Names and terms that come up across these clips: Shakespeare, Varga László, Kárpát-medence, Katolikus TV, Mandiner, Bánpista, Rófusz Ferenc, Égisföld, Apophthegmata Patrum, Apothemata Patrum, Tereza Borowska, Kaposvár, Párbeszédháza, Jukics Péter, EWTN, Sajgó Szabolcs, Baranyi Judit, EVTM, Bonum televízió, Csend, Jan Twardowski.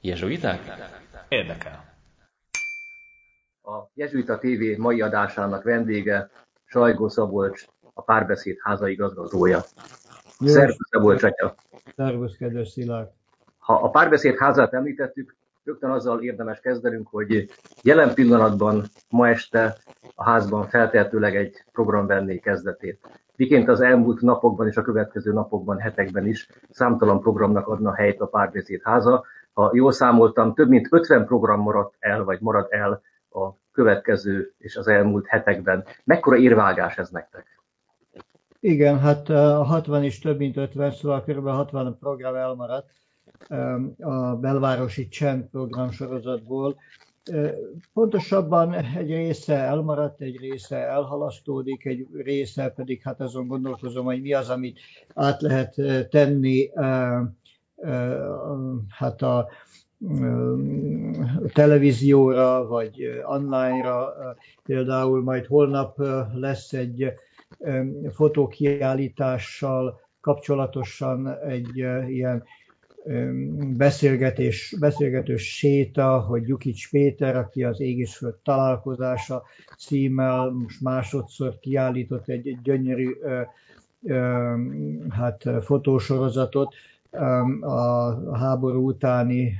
Jezsuiták? Érdekel. A Jezsuita TV mai adásának vendége Sajgó Szabolcs, a Párbeszédháza igazgatója. Szervusz, Szabolcs atya! Szervusz, kedves Szilárd! Ha a Párbeszédházát említettük, rögtön azzal érdemes kezdenünk, hogy jelen pillanatban, ma este a házban feltehetőleg egy program venné kezdetét. Miként az elmúlt napokban és a következő napokban, hetekben is számtalan programnak adna helyt a Párbeszédháza. Ha jól számoltam, több mint 50 program marad el a következő és az elmúlt hetekben. Mekkora érvágás ez nektek? Igen, hát a 60 is több mint 50, szóval kb. 60 program elmaradt a belvárosi Csend programsorozatból. Pontosabban egy része elmaradt, egy része elhalasztódik, egy része pedig hát azon gondolkozom, hogy mi az, amit át lehet tenni hát a televízióra vagy online-ra. Például majd holnap lesz egy fotókiállítással kapcsolatosan egy ilyen beszélgető séta, hogy Jukics Péter, aki az Égisföld találkozása címmel most másodszor kiállított egy gyönyörű hát, fotósorozatot a háború utáni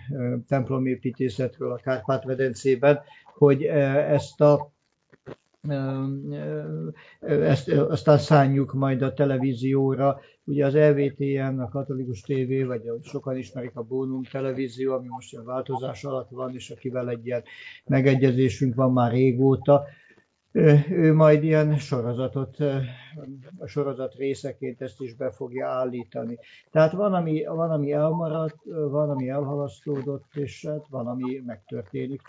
templomépítészetről a Kárpát-medencében, hogy ezt aztán szánjuk majd a televízióra. Ugye az EWTN, a Katolikus TV, vagy sokan ismerik a Bonum televízió, ami most a változás alatt van, és akivel egy ilyen megegyezésünk van már régóta. Ő majd ilyen sorozat részeként ezt is be fogja állítani. Tehát van, ami elmaradt, van, ami elhalasztódott, és hát van, ami megtörténik,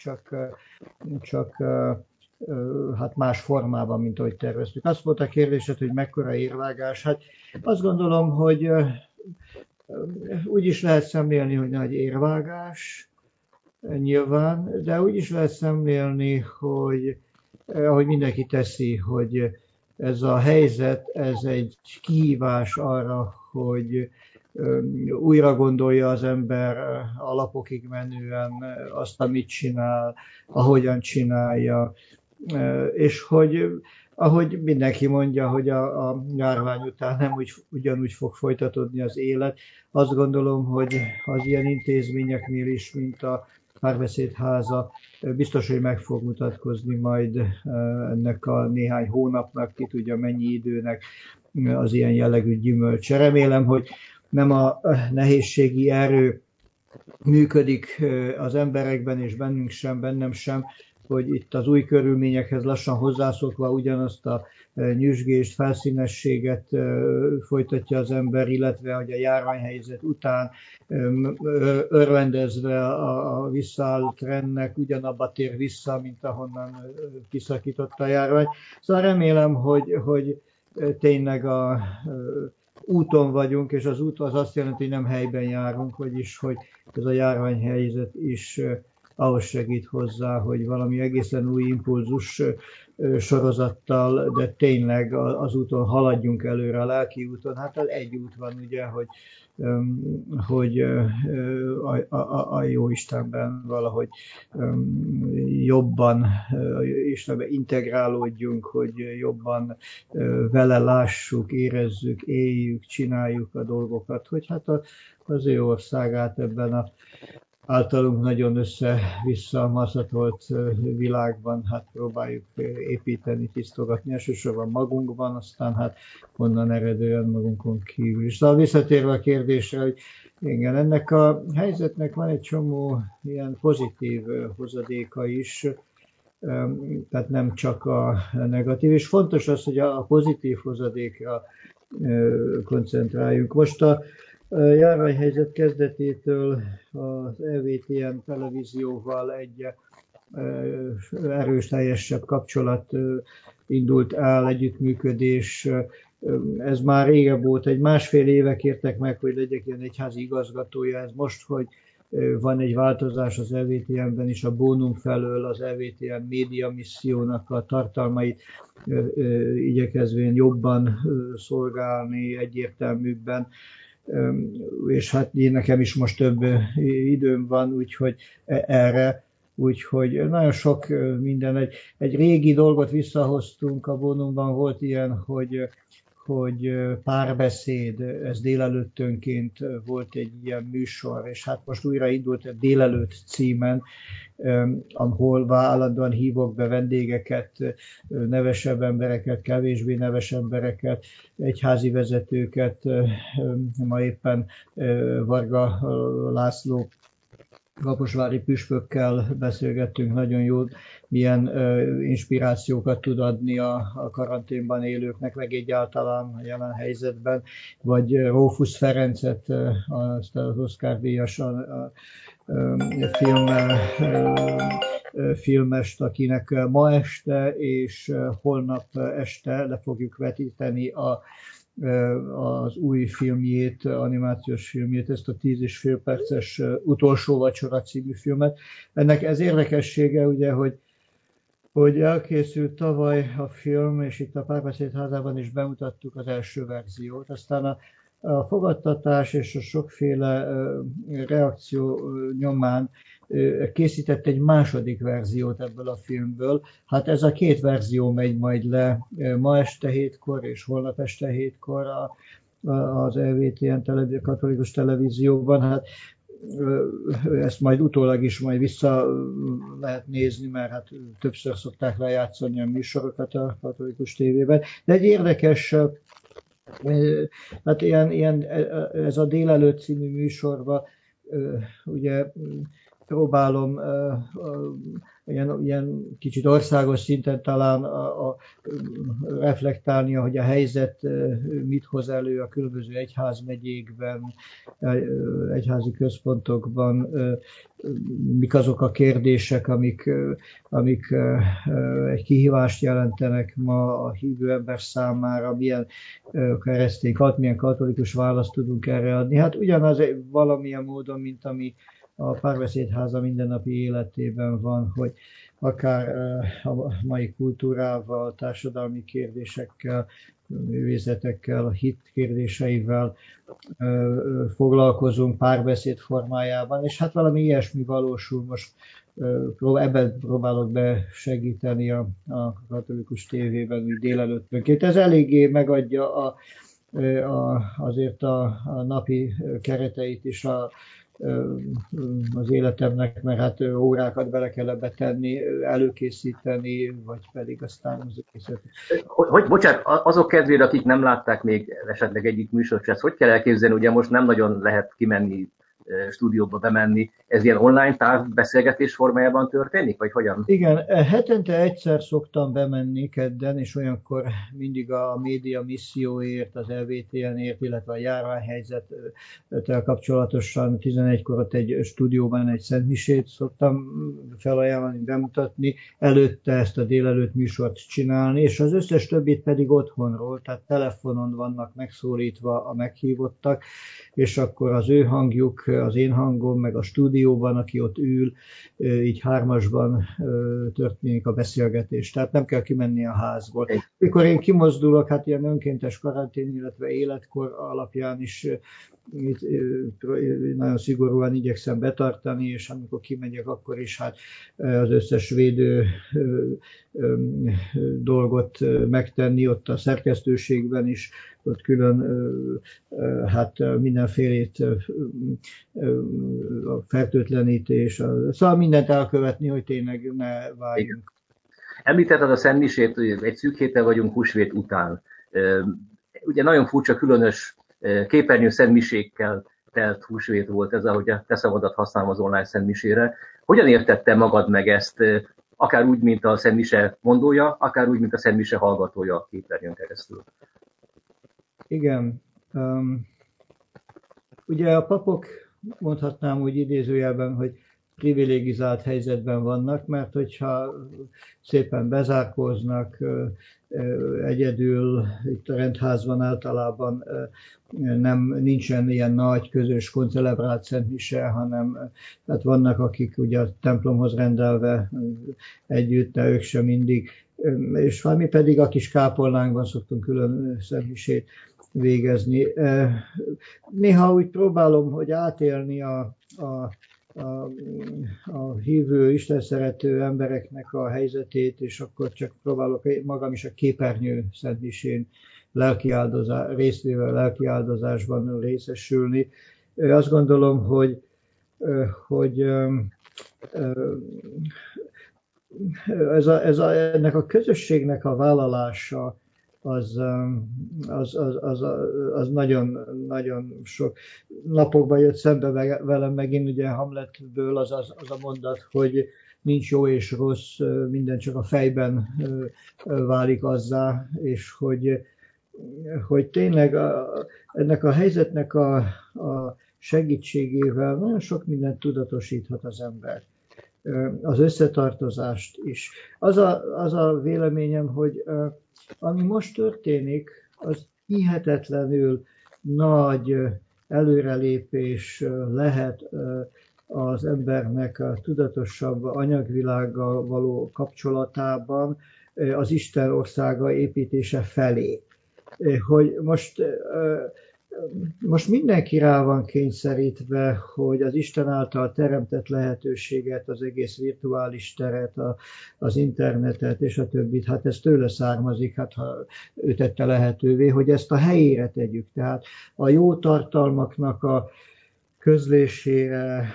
csak hát más formában, mint ahogy terveztük. Azt volt a kérdésed, hogy mekkora érvágás. Hát azt gondolom, hogy úgy is lehet szemlélni, hogy nagy érvágás nyilván, de úgy is lehet szemlélni, hogy ahogy mindenki teszi, hogy ez a helyzet, ez egy kihívás arra, hogy újra gondolja az ember alapokig menően azt, amit csinál, ahogyan csinálja. És hogy, ahogy mindenki mondja, hogy a járvány után nem ugyanúgy fog folytatódni az élet, azt gondolom, hogy az ilyen intézményeknél is, mint a Párbeszédháza, biztos, hogy meg fog mutatkozni majd ennek a néhány hónapnak, ki tudja mennyi időnek az ilyen jellegű gyümölcse. Remélem, hogy nem a nehézségi erő működik az emberekben, és bennünk sem, bennem sem, hogy itt az új körülményekhez lassan hozzászokva ugyanazt a nyüzsgést, felszínességet folytatja az ember, illetve hogy a járványhelyzet után örvendezve a visszaállt rendnek ugyanabba tér vissza, mint ahonnan kiszakította a járvány. Szóval remélem, hogy tényleg a úton vagyunk, és az út az azt jelenti, hogy nem helyben járunk, vagyis hogy ez a járványhelyzet is ahhoz segít hozzá, hogy valami egészen új impulzus sorozattal, de tényleg az úton haladjunk előre, a lelki úton. Hát egy út van ugye, hogy a jó Istenben valahogy jobban Istenben integrálódjunk, hogy jobban vele lássuk, érezzük, éljük, csináljuk a dolgokat, hogy hát az ő országát ebben a általunk nagyon össze-vissza maszatolt világban, hát próbáljuk építeni, tisztogatni, elsősorban magunkban, aztán hát onnan eredően magunkon kívül is. Szóval visszatérve a kérdésre, hogy igen, ennek a helyzetnek van egy csomó ilyen pozitív hozadéka is, tehát nem csak a negatív, és fontos az, hogy a pozitív hozadékra koncentráljunk. Most a járványhelyzet kezdetétől az EVTM televízióval egy erős, teljesebb kapcsolat indult el, együttműködés. Ez már régebb óta, egy másfél éve kértek meg, hogy legyek ilyen egyházi igazgatója. Ez most, hogy van egy változás az EVTM-ben is, a Bonum felől az EVTM média missziónak a tartalmait igyekezvén jobban szolgálni, egyértelműbben. és hát én nekem is most több időm van, úgyhogy erre, úgyhogy nagyon sok minden. Egy régi dolgot visszahoztunk a Bonumban, volt ilyen, hogy párbeszéd, ez délelőttönként volt egy ilyen műsor, és hát most újraindult a délelőtt címen, ahol állandóan hívok be vendégeket, nevesebb embereket, kevésbé neves embereket, egyházi vezetőket, ma éppen Varga László kaposvári püspökkel beszélgettünk, nagyon jó, milyen inspirációkat tud adni a karanténban élőknek, meg egyáltalán a jelen helyzetben, vagy Rófusz Ferencet, azt az Oscar-díjas filmest, akinek ma este és holnap este le fogjuk vetíteni az új filmjét, animációs filmjét, ezt a 10,5 perces Utolsó vacsora című filmet. Ennek ez érdekessége, ugye, hogy elkészült tavaly a film, és itt a Párbeszédházában is bemutattuk az első verziót. Aztán a fogadtatás és a sokféle reakció nyomán készített egy második verziót ebből a filmből. Hát ez a két verzió megy majd le ma este 7-kor és holnap este 7-kor az EWTN katolikus televízióban. Hát ezt majd utólag is majd vissza lehet nézni, mert hát többször szokták lejátszani a műsorokat a Katolikus TV-ben. De egy érdekes, hát ilyen ez a délelőtt című műsorban ugye próbálom ilyen kicsit országos szinten talán reflektálni, hogy a helyzet mit hoz elő a különböző egyházmegyékben, egyházi központokban, mik azok a kérdések, amik egy kihívást jelentenek ma a hívő ember számára, milyen kereszténykat, milyen katolikus választ tudunk erre adni. Hát ugyanaz valamilyen módon, mint ami a Párbeszédháza mindennapi életében van, hogy akár a mai kultúrával, társadalmi kérdésekkel, művészetekkel, hit kérdéseivel foglalkozunk párbeszéd formájában, és hát valami ilyesmi valósul most. Ebben próbálok besegíteni a Katolikus TV-ben, úgy délelőttönként. Ez eléggé megadja azért a napi kereteit is az életemnek, mert hát órákat bele kell ebbe tenni, előkészíteni, vagy pedig aztán előkészíteni. Bocsánat, azok kedvére, akik nem látták még esetleg egyik műsort, ezt hogy kell elképzelni, ugye most nem nagyon lehet kimenni, stúdióba bemenni, ez ilyen online távbeszélgetés formájában történik, vagy hogyan? Igen, hetente egyszer szoktam bemenni kedden, és olyankor mindig a média misszióért, az EVTN-ért, illetve a járványhelyzettel kapcsolatosan 11-kor ott egy stúdióban egy szentmisét szoktam felajánlani, bemutatni, előtte ezt a délelőtt műsort csinálni, és az összes többit pedig otthonról, tehát telefonon vannak megszólítva a meghívottak, és akkor az ő hangjuk, az én hangom, meg a stúdióban, aki ott ül, így hármasban történik a beszélgetés. Tehát nem kell kimenni a házból. Mikor én kimozdulok, hát ilyen önkéntes karantén, illetve életkor alapján is itt nagyon szigorúan igyekszem betartani, és amikor kimegyek, akkor is hát az összes védő dolgot megtenni ott a szerkesztőségben is, ott külön hát mindenfélét a fertőtlenítés, szóval mindent elkövetni, hogy tényleg ne váljunk. Említetted a szentmisét, egy szűk héten vagyunk húsvét után. Ugye nagyon furcsa, különös képernyő szentmisékkel telt húsvét volt ez, ahogy te szavadat használom az online szentmisére. Hogyan értette magad meg ezt, akár úgy, mint a szentmise mondója, akár úgy, mint a szentmise hallgatója a képernyőn keresztül? Igen. Ugye a papok, mondhatnám úgy idézőjelben, hogy privilegizált helyzetben vannak, mert hogyha szépen bezárkóznak, egyedül, itt a rendházban általában nincsen ilyen nagy közös koncelebrált szentmise, hanem hát vannak, akik ugye a templomhoz rendelve együtt, de ők sem mindig, és mi pedig a kis kápolnánkban szoktunk külön szentmisét végezni. Néha úgy próbálom, hogy átélni a hívő, istenszerető embereknek a helyzetét, és akkor csak próbálok magam is a képernyő szentmisén résztvéve a lelkiáldozásban részesülni. Azt gondolom, hogy ennek a közösségnek a vállalása az nagyon, nagyon sok napokban jött szembe velem megint, ugye Hamletből az a mondat, hogy nincs jó és rossz, minden csak a fejben válik azzá, és hogy tényleg ennek a helyzetnek a segítségével nagyon sok mindent tudatosíthat az ember. Az összetartozást is. Az a véleményem, hogy ami most történik, az hihetetlenül nagy előrelépés lehet az embernek a tudatosabb anyagvilággal való kapcsolatában az Isten országa építése felé. Hogy most mindenki rá van kényszerítve, hogy az Isten által teremtett lehetőséget, az egész virtuális teret, az internetet és a többit, hát ez tőle származik, hát ha ő tette lehetővé, hogy ezt a helyére tegyük. Tehát a jó tartalmaknak a közlésére,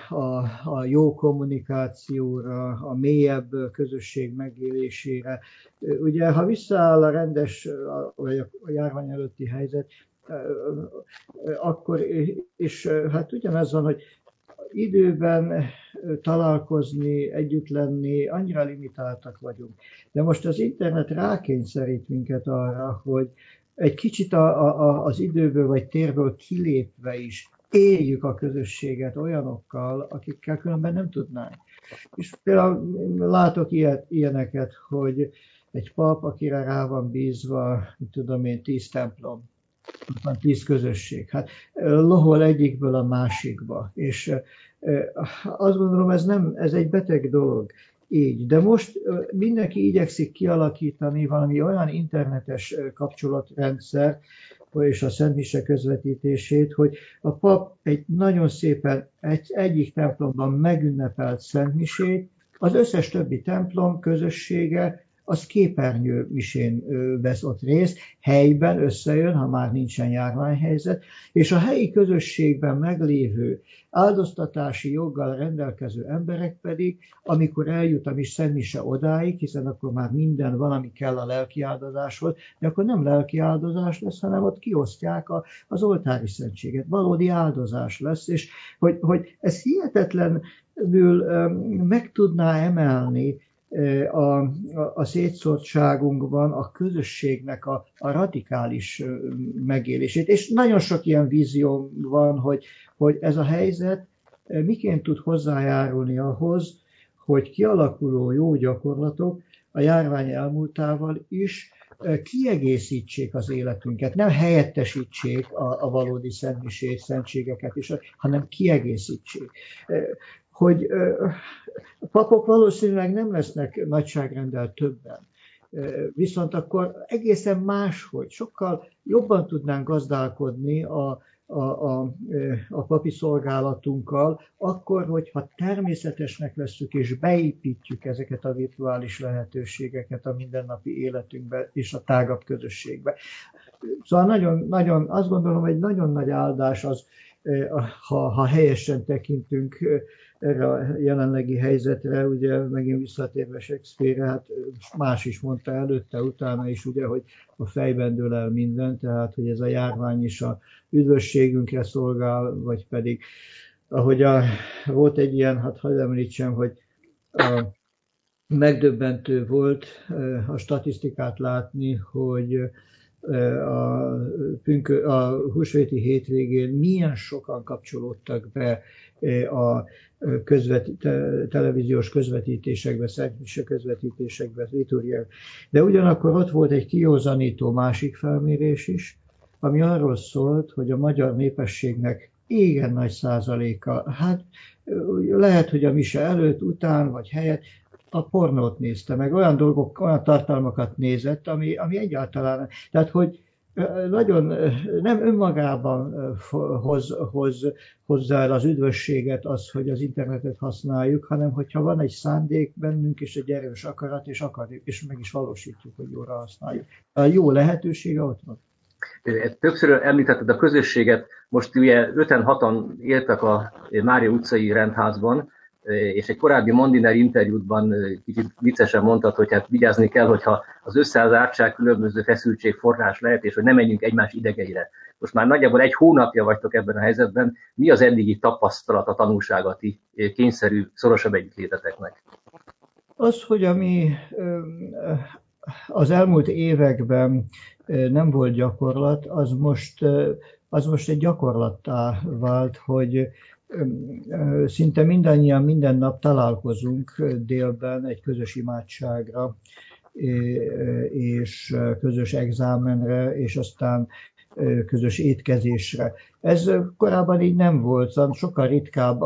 a jó kommunikációra, a mélyebb közösség megélésére. Ugye, ha visszaáll a rendes, vagy a járvány előtti helyzet, akkor is, hát ugyanez van, hogy időben találkozni, együtt lenni, annyira limitáltak vagyunk. De most az internet rákényszerít minket arra, hogy egy kicsit az időből vagy térből kilépve is éljük a közösséget olyanokkal, akikkel különben nem tudnánk. És például látok ilyeneket, hogy egy pap, akire rá van bízva, tudom én, 10 templom, ott van 10 közösség. Hát lohol egyikből a másikba. És azt gondolom, ez egy beteg dolog. Így. De most mindenki igyekszik kialakítani valami olyan internetes kapcsolatrendszer, és a szentmise közvetítését, hogy a pap egy nagyon szépen egyik templomban megünnepelt szentmisét, az összes többi templom közössége az képernyőmisén vesz ott részt, helyben összejön, ha már nincsen járványhelyzet, és a helyi közösségben meglévő áldoztatási joggal rendelkező emberek pedig, amikor eljut a mi szentmise odáig, hiszen akkor már minden van, ami kell a lelkiáldozáshoz, de akkor nem lelkiáldozás lesz, hanem ott kiosztják az oltári szentséget. Valódi áldozás lesz, és hogy ez hihetetlenül meg tudná emelni a szétszórtságunkban a közösségnek a radikális megélését. És nagyon sok ilyen vízió van, hogy ez a helyzet miként tud hozzájárulni ahhoz, hogy kialakuló jó gyakorlatok a járvány elmúltával is kiegészítsék az életünket, nem helyettesítsék a valódi szentmisét, szentségeket is, hanem kiegészítsék. Hogy a papok valószínűleg nem lesznek nagyságrendel többen, viszont akkor egészen máshogy, sokkal jobban tudnánk gazdálkodni a papi szolgálatunkkal, akkor, hogyha természetesnek vesszük és beépítjük ezeket a virtuális lehetőségeket a mindennapi életünkbe és a tágabb közösségbe. Szóval nagyon, nagyon, azt gondolom, hogy nagyon nagy áldás az, ha helyesen tekintünk erre a jelenlegi helyzetre, ugye megint visszatérve Shakespeare-re, hát más is mondta előtte, utána is, ugye, hogy a fejben dől el minden, tehát hogy ez a járvány is a üdvösségünkre szolgál, vagy pedig, ahogy volt egy ilyen, hát hadd említsem, hogy megdöbbentő volt a statisztikát látni, hogy a húsvéti hétvégén milyen sokan kapcsolódtak be a televíziós közvetítésekbe, szentmise közvetítésekbe, liturgiákba. De ugyanakkor ott volt egy kiózanító másik felmérés is, ami arról szólt, hogy a magyar népességnek igen nagy százaléka, hát lehet, hogy a mise előtt, után vagy helyett, a pornót nézte, meg olyan tartalmakat nézett, ami egyáltalán... Tehát, hogy nagyon nem önmagában hoz hozzá el az üdvösséget az, hogy az internetet használjuk, hanem hogyha van egy szándék bennünk, és egy erős akarat, és akarjuk, és meg is valósítjuk, hogy jóra használjuk. A jó lehetősége ott van. Többször említetted a közösséget, most ugye 5-6-an éltek a Mária utcai rendházban, és egy korábbi Mandiner interjútban kicsit viccesen mondtad, hogy hát vigyázni kell, hogyha az összeálltság különböző feszültség forrás lehet, és hogy ne menjünk egymás idegeire. Most már nagyjából egy hónapja vagytok ebben a helyzetben. Mi az eddigi tapasztalat, a tanulság a ti kényszerű, szorosabb együttléteteknek? Az, hogy ami az elmúlt években nem volt gyakorlat, az most egy gyakorlattá vált, hogy szinte mindannyian minden nap találkozunk délben egy közös imádságra, és közös egzámenre, és aztán közös étkezésre. Ez korábban így nem volt, sokkal ritkább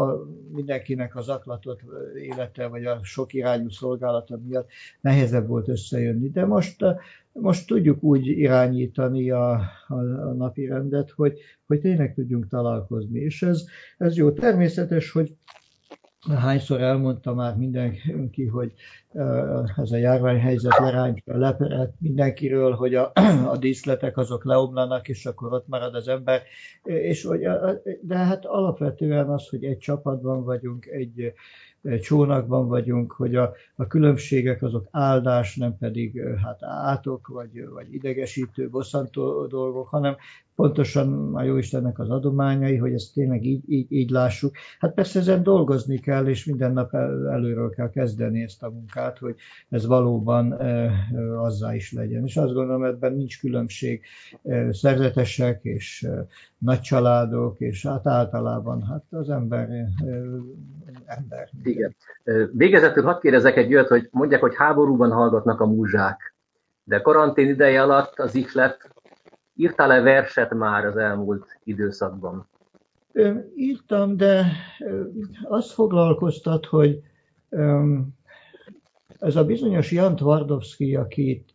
mindenkinek az zaklatott élete, vagy a sok irányú szolgálata miatt nehezebb volt összejönni. De most tudjuk úgy irányítani a napi rendet, hogy tényleg tudjunk találkozni. És ez jó. Természetes, hogy hányszor elmondta már mindenki, hogy ez a járványhelyzet lerántja a leperet mindenkiről, hogy a díszletek azok leomlanak, és akkor ott marad az ember. De hát alapvetően az, hogy egy csapatban vagyunk, egy csónakban vagyunk, hogy a különbségek azok áldás, nem pedig hát átok, vagy idegesítő, bosszantó dolgok, hanem pontosan a Jóistennek az adományai, hogy ezt tényleg így lássuk. Hát persze ezen dolgozni kell, és minden nap előről kell kezdeni ezt a munkát, hogy ez valóban azzá is legyen. És azt gondolom, ebben nincs különbség szerzetesek és nagycsaládok, és hát általában hát az ember. Igen. Végezetül hadd kérdezek egy olyat, hogy mondják, hogy háborúban hallgatnak a múzsák, de karantén ideje alatt az ihlet. Írtál-e verset már az elmúlt időszakban? Írtam, de azt foglalkoztat, hogy ez a bizonyos Jan Twardowski, akit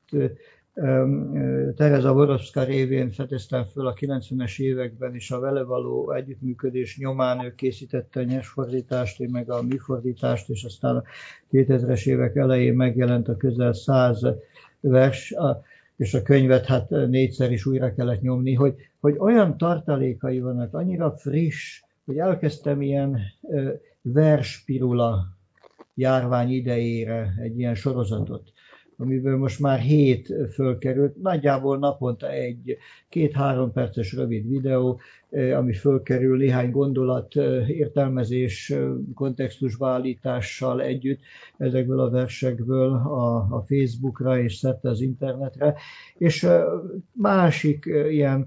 Tereza Borowska révén fedeztem föl a 90-es években, és a vele való együttműködés nyomán ő készítette a nyersfordítást, én meg a műfordítást, és aztán a 2000-es évek elején megjelent a közel 100 vers, és a könyvet hát 4-szer is újra kellett nyomni, hogy olyan tartalékai vannak, annyira friss, hogy elkezdtem ilyen verspirula járvány idejére egy ilyen sorozatot, amiből most már 7 fölkerült, nagyjából naponta egy 2-3 perces rövid videó, ami fölkerül néhány gondolat, értelmezés, kontextusba állítással együtt ezekből a versekből a Facebookra és szerte az internetre. És másik ilyen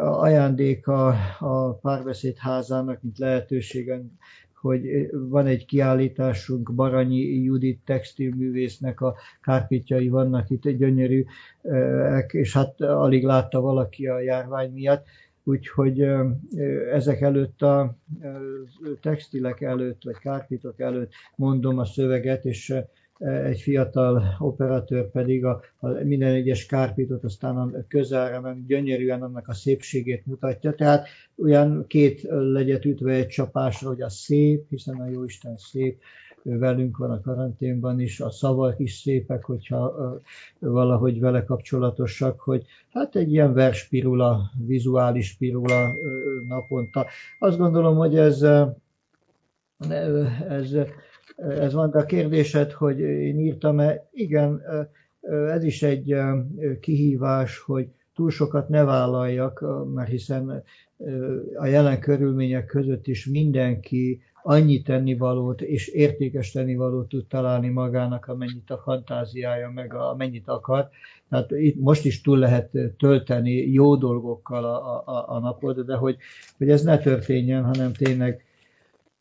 ajándéka a Párbeszédházának, mint lehetőségen, hogy van egy kiállításunk, Baranyi Judit textilművésznek a kárpitjai vannak itt gyönyörűek, és hát alig látta valaki a járvány miatt, úgyhogy ezek előtt a textilek előtt, vagy kárpitok előtt mondom a szöveget, és egy fiatal operatőr pedig a minden egyes kárpitot aztán a közelre, meg gyönyörűen annak a szépségét mutatja. Tehát olyan 2 legyet ütve egy csapásra, hogy a szép, hiszen a Jóisten szép, velünk van a karanténban is, a szavak is szépek, hogyha valahogy vele kapcsolatosak, hogy hát egy ilyen verspirula, vizuális pirula naponta. Azt gondolom, hogy ez van, de a kérdésed, hogy én írtam-e? Igen, ez is egy kihívás, hogy túl sokat ne vállaljak, mert hiszen a jelen körülmények között is mindenki annyi tennivalót és értékes tennivalót tud találni magának, amennyit a fantáziája, meg amennyit akar. Tehát itt most is túl lehet tölteni jó dolgokkal a napot, de hogy ez ne történjen, hanem tényleg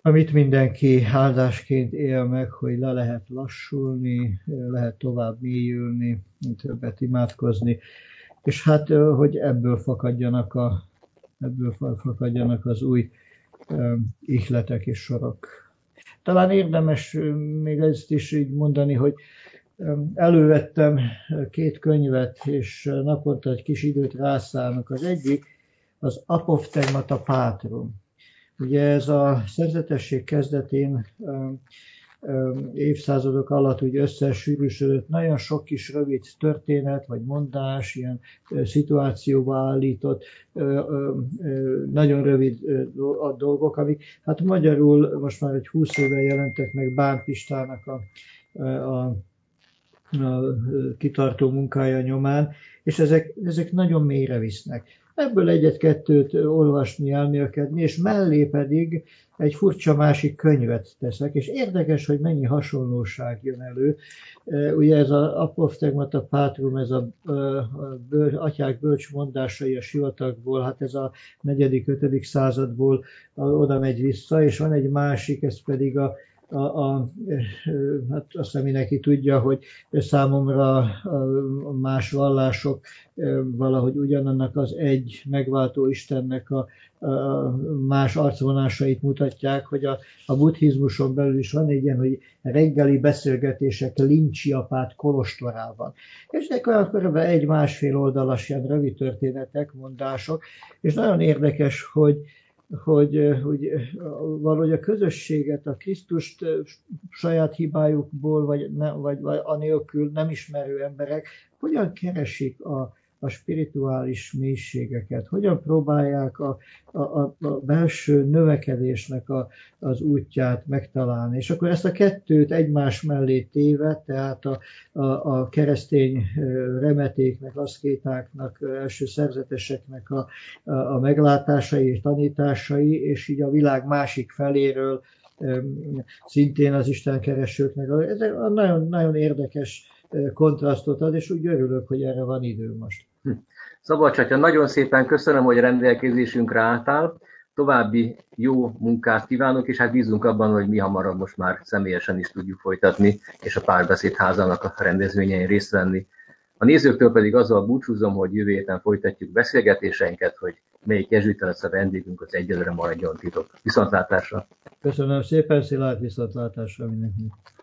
amit mindenki áldásként él meg, hogy le lehet lassulni, lehet tovább mélyülni, többet imádkozni, és hát, hogy ebből fakadjanak az új ihletek és sorok. Talán érdemes még ezt is így mondani, hogy Elővettem két könyvet, és naponta egy kis időt rászánok. Az egyik az Apothemata Patrum. Ugye ez a szerzetesség kezdetén évszázadok alatt úgy összesűrűsödött, nagyon sok kis rövid történet, vagy mondás, ilyen szituációba állított, nagyon rövid dolgok, amik hát magyarul most már egy 20 éve jelentek meg Bánpistának a kitartó munkája nyomán, és ezek nagyon mélyre visznek. Ebből egyet-kettőt olvasni, elmélkedni, és mellé pedig egy furcsa másik könyvet teszek, és érdekes, hogy mennyi hasonlóság jön elő. Ugye ez az Apophthegmata Patrum, ez a atyák bölcs mondásai a sivatagból, hát ez a 4.-5. századból oda megy vissza, és van egy másik, ez pedig hát azt, ami neki tudja, hogy számomra a más vallások valahogy ugyanannak az egy megváltó Istennek a más arcvonásait mutatják, hogy a buddhizmuson belül is van egy ilyen, hogy reggeli beszélgetések Lincsi apát kolostorában. És ezek olyan kb. 1-1,5 oldalas ilyen rövid történetek, mondások, és nagyon érdekes, hogy valahogy a közösséget, a Krisztust saját hibájukból, vagy anélkül nem ismerő emberek hogyan keresik a spirituális mélységeket, hogyan próbálják a belső növekedésnek az útját megtalálni. És akkor ezt a kettőt egymás mellé téve, tehát a keresztény remetéknek, aszkétáknak, első szerzeteseknek a meglátásai és tanításai, és így a világ másik feléről szintén az istenkeresőknek. Ez nagyon, nagyon érdekes kontrasztot ad, és úgy örülök, hogy erre van idő most. Szabolcs atya, nagyon szépen köszönöm, hogy rendelkezésünkre álltál. További jó munkát kívánok, és hát bízunk abban, hogy mi hamarabb most már személyesen is tudjuk folytatni, és a Párbeszédházának a rendezvényein részt venni. A nézőktől pedig azzal búcsúzom, hogy jövő héten folytatjuk beszélgetéseinket, hogy melyik jezsuita lesz a vendégünk, az egyelőre maradjon titok. Viszontlátásra! Köszönöm szépen, Szilárd, viszontlátásra mindenkinek!